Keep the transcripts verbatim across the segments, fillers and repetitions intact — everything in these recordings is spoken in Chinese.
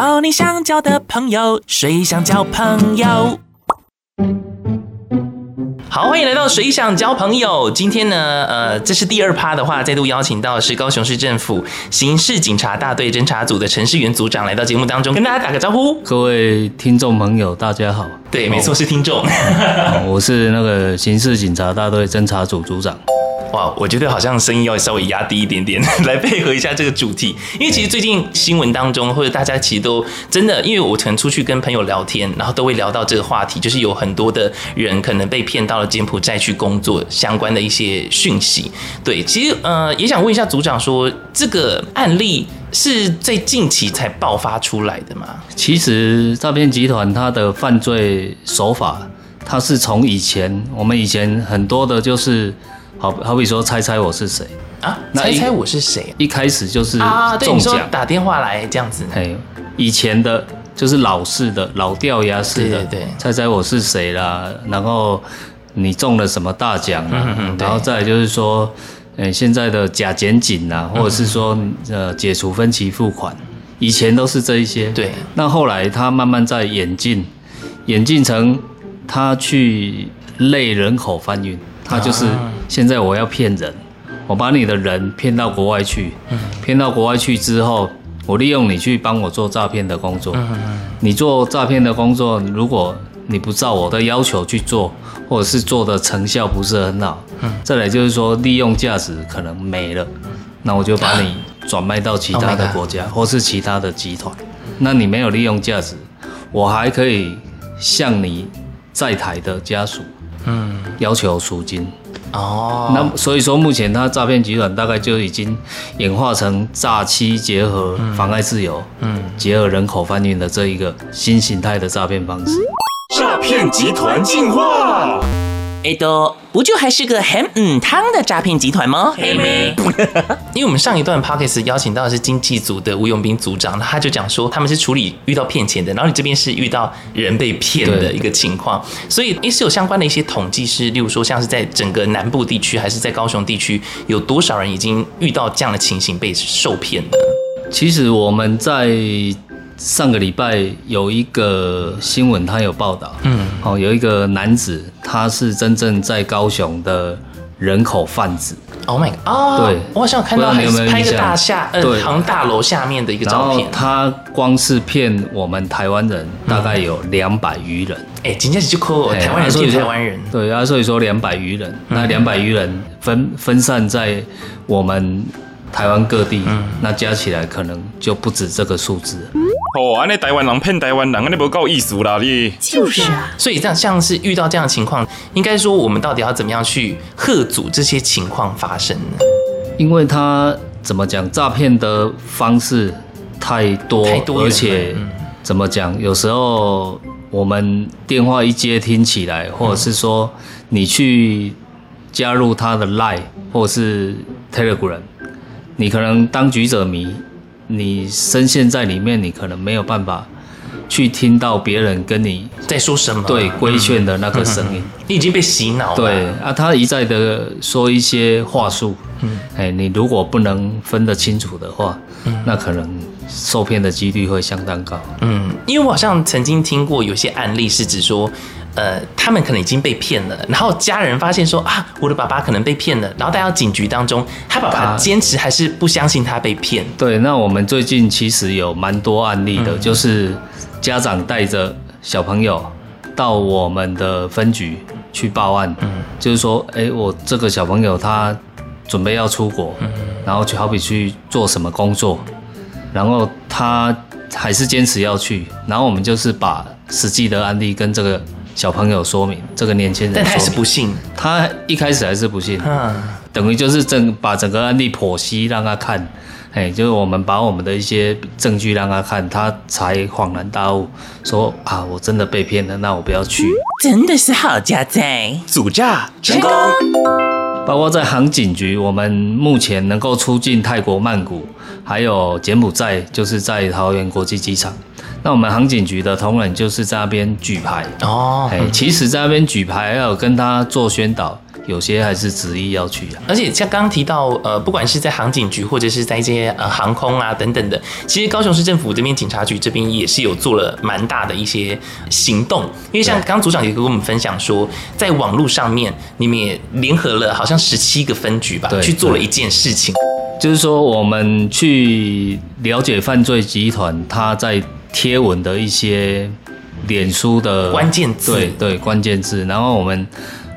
交你想交的朋友，谁想交朋友？好，欢迎来到谁想交朋友。今天呢，呃，这是第二趴的话，再度邀请到是高雄市政府刑事警察大队侦查组的陈世元组长来到节目当中，跟大家打个招呼。各位听众朋友，大家好。对，没错，是听众。哦、我是那个刑事警察大队侦查组组长。哇，我觉得好像声音要稍微压低一点点，来配合一下这个主题。因为其实最近新闻当中，或者大家其实都真的，因为我可能出去跟朋友聊天，然后都会聊到这个话题，就是有很多的人可能被骗到了柬埔寨去工作相关的一些讯息。对，其实呃也想问一下组长说，这个案例是在近期才爆发出来的吗？其实诈骗集团它的犯罪手法，它是从以前我们以前很多的就是。好好比说，猜猜我是谁啊？猜猜我是谁、啊？一开始就是啊，对，你说打电话来这样子。哎，以前的就是老式的、老掉牙式的，对对对，猜猜我是谁啦，然后你中了什么大奖啦、啊嗯，然后再来就是说，哎，现在的假检警啦、啊，或者是说、嗯、呃解除分期付款，以前都是这一些。对，那后来他慢慢在演进，演进成他去类人口贩运。他就是现在我要骗人，我把你的人骗到国外去，骗到国外去之后，我利用你去帮我做诈骗的工作。你做诈骗的工作，如果你不照我的要求去做，或者是做的成效不是很好，再来就是说利用价值可能没了，那我就把你转卖到其他的国家或是其他的集团。那你没有利用价值，我还可以向你在台的家属。嗯，要求赎金哦，那所以说目前他诈骗集团大概就已经演化成诈欺结合妨碍自由，嗯，结合人口贩运的这一个新形态的诈骗方式。诈骗集团进化，哎都不就还是个很嗯汤的诈骗集团吗？嘿咩，因为我们上一段 podcast 邀请到的是经济组的吴永斌组长，他就讲说他们是处理遇到骗钱的，然后你这边是遇到人被骗的一个情况，所以诶是有相关的一些统计是，例如说像是在整个南部地区还是在高雄地区，有多少人已经遇到这样的情形被受骗的？其实我们在上个礼拜有一个新闻，他有报道，嗯，哦，有一个男子，他是真正在高雄的人口贩子。Oh my god！ 哦，对，我好像看到他拍一个大厦，嗯，呃，航大楼下面的一个照片。然后他光是骗我们台湾人，大概有两百余人。哎、嗯，真的是就扣台湾人骗台湾人。对啊，所以说两百余人，嗯、那两百余人分分散在我们台湾各地、嗯，那加起来可能就不止这个数字了。哦，安尼台湾人骗台湾人，安尼不够意思啦你。就是啊，所以这样像是遇到这样的情况，应该说我们到底要怎么样去遏阻这些情况发生呢？因为他怎么讲，诈骗的方式太多，太多而且、嗯、怎么讲，有时候我们电话一接听起来，或者是说你去加入他的 Line 或者是 Telegram， 你可能当局者迷。你深陷在里面，你可能没有办法去听到别人跟你在说什么，对规劝的那个声音、嗯嗯嗯，你已经被洗脑了。对啊，他一再的说一些话术，嗯，哎，你如果不能分得清楚的话，嗯、那可能受骗的几率会相当高。嗯，因为我好像曾经听过有些案例是指说。呃，他们可能已经被骗了，然后家人发现说啊，我的爸爸可能被骗了，然后带到警局当中，他爸爸坚持还是不相信他被骗。对，那我们最近其实有蛮多案例的，嗯、就是家长带着小朋友到我们的分局去报案，嗯、就是说，哎，我这个小朋友他准备要出国，嗯、然后就好比去做什么工作，然后他还是坚持要去，然后我们就是把实际的案例跟这个。小朋友说明这个年轻人说明，但他还是不信。他一开始还是不信，嗯、等于就是整把整个案例剖析让他看，哎，就是我们把我们的一些证据让他看，他才恍然大悟，说啊，我真的被骗了，那我不要去。真的是好家在组诈成功。包括在航警局，我们目前能够出境泰国曼谷，还有柬埔寨，就是在桃园国际机场。那我们航警局的同仁就是在那边举牌哦，哎，其实在那边举牌，还有跟他做宣导，有些还是执意要去啊。而且像刚刚提到，呃，不管是在航警局或者是在一些呃航空啊等等的，其实高雄市政府这边警察局这边也是有做了蛮大的一些行动。因为像刚刚组长也跟我们分享说，在网络上面你们也联合了好像十七个分局吧，去做了一件事情，就是说我们去了解犯罪集团他在贴文的一些脸书的关键字，对对关键字，然后我们。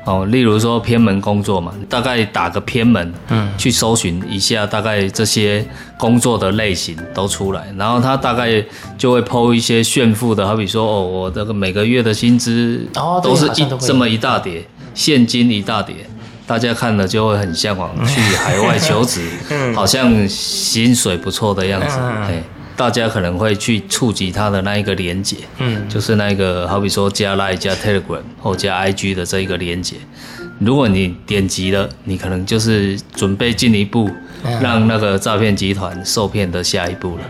哦，例如说偏门工作嘛，大概打个偏门，嗯，去搜寻一下，大概这些工作的类型都出来，然后他大概就会 po 一些炫富的，好比说哦，我这个每个月的薪资都是一、哦、这么一大叠，现金一大叠，大家看了就会很向往去海外求职，嗯，好像薪水不错的样子，嗯嗯，大家可能会去触及它的那一个连结，嗯，就是那个好比说加 Line 加 Telegram 或加 I G 的这一个连结，如果你点击了，你可能就是准备进一步让那个诈骗集团受骗的下一步了。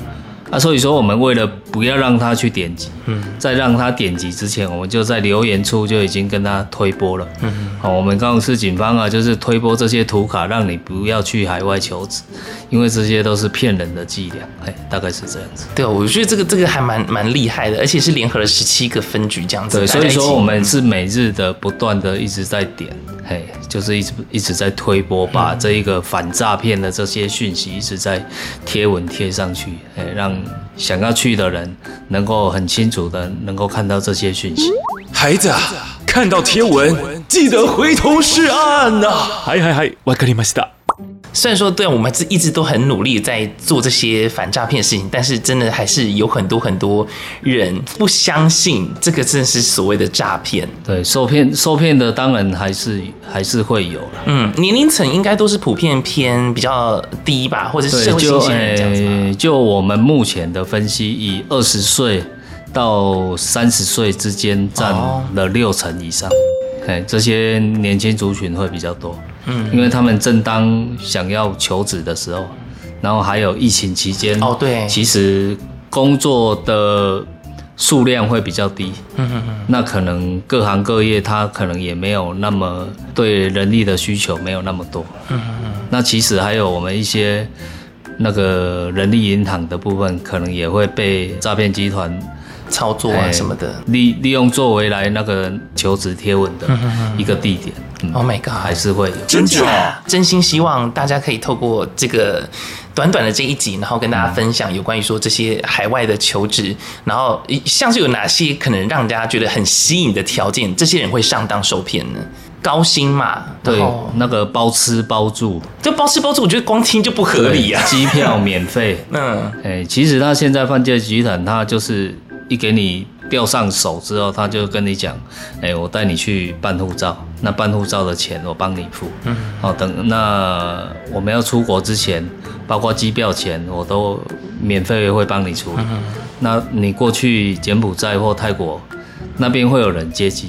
啊，所以说我们为了不要让他去点击，嗯，在让他点击之前，我们就在留言处就已经跟他推播了。嗯，好，我们高雄市警方啊，就是推播这些图卡，让你不要去海外求职，因为这些都是骗人的伎俩。哎，大概是这样子。对，我觉得这个这个还蛮蛮厉害的，而且是联合了十七个分局这样子。对，所以说我们是每日的不断的一直在点，哎，就是一直一直在推播，把这一个反诈骗的这些讯息一直在贴文贴上去，哎，让。想要去的人能够很清楚的能够看到这些讯息。孩子啊，看到贴文记得回头是岸呐！嗨嗨嗨，わかりました。虽然说对我们一直都很努力在做这些反诈骗的事情，但是真的还是有很多很多人不相信这个真的是所谓的诈骗。对，受骗受骗的当然还是还是会有啦。嗯，年龄层应该都是普遍偏比较低吧，或者是社会新鲜人这样子吧。欸，就我们目前的分析，以二十岁到三十岁之间占了六成以上。哦，这些年轻族群会比较多，嗯，因为他们正当想要求职的时候，然后还有疫情期间，哦，对，其实工作的数量会比较低，嗯嗯嗯，那可能各行各业它可能也没有那么对人力的需求没有那么多，嗯嗯，那其实还有我们一些那个人力银行的部分，可能也会被诈骗集团。操作啊什么的，欸，利, 利用作为来那个求职贴文的一个地点。嗯嗯，Oh my god， 还是会有真的，啊，真心希望大家可以透过这个短短的这一集，然后跟大家分享有关于说这些海外的求职，然后像是有哪些可能让大家觉得很吸引的条件，这些人会上当受骗呢？高薪嘛，对，那个包吃包住，这包吃包住，我觉得光听就不合理啊。机票免费，嗯，欸，其实他现在犯罪集团，他就是。一给你钓上手之后，他就跟你讲，欸，我带你去办护照，那办护照的钱我帮你付。嗯，好，等那我们要出国之前，包括机票钱我都免费会帮你处理。嗯，那你过去柬埔寨或泰国那边会有人接机，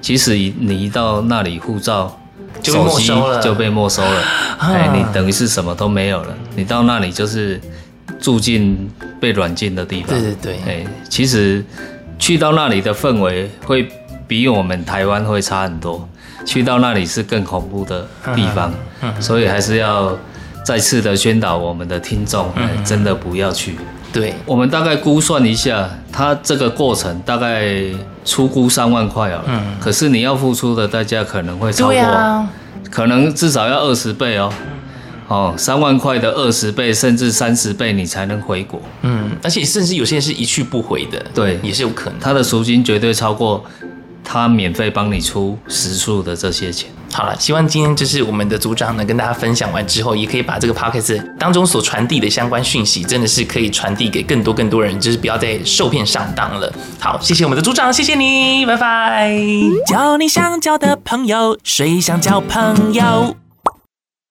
其实你一到那里护照手机就被没收了，哎，啊，欸，你等于是什么都没有了，你到那里就是。住进被软禁的地方，对对对，欸，其实去到那里的氛围会比我们台湾会差很多，去到那里是更恐怖的地方，嗯嗯，所以还是要再次的宣导我们的听众，嗯欸，真的不要去。对，我们大概估算一下，它这个过程大概初估三万块好了，嗯，可是你要付出的代价可能会超过，啊，可能至少要二十倍哦。哦，三万块的二十倍甚至三十倍，你才能回国。嗯，而且甚至有些人是一去不回的，对，也是有可能。他的赎金绝对超过他免费帮你出食宿的这些钱。好了，希望今天就是我们的组长呢跟大家分享完之后，也可以把这个 podcast 当中所传递的相关讯息，真的是可以传递给更多更多人，就是不要再受骗上当了。好，谢谢我们的组长，谢谢你，拜拜。交你想交的朋友，谁想交朋友？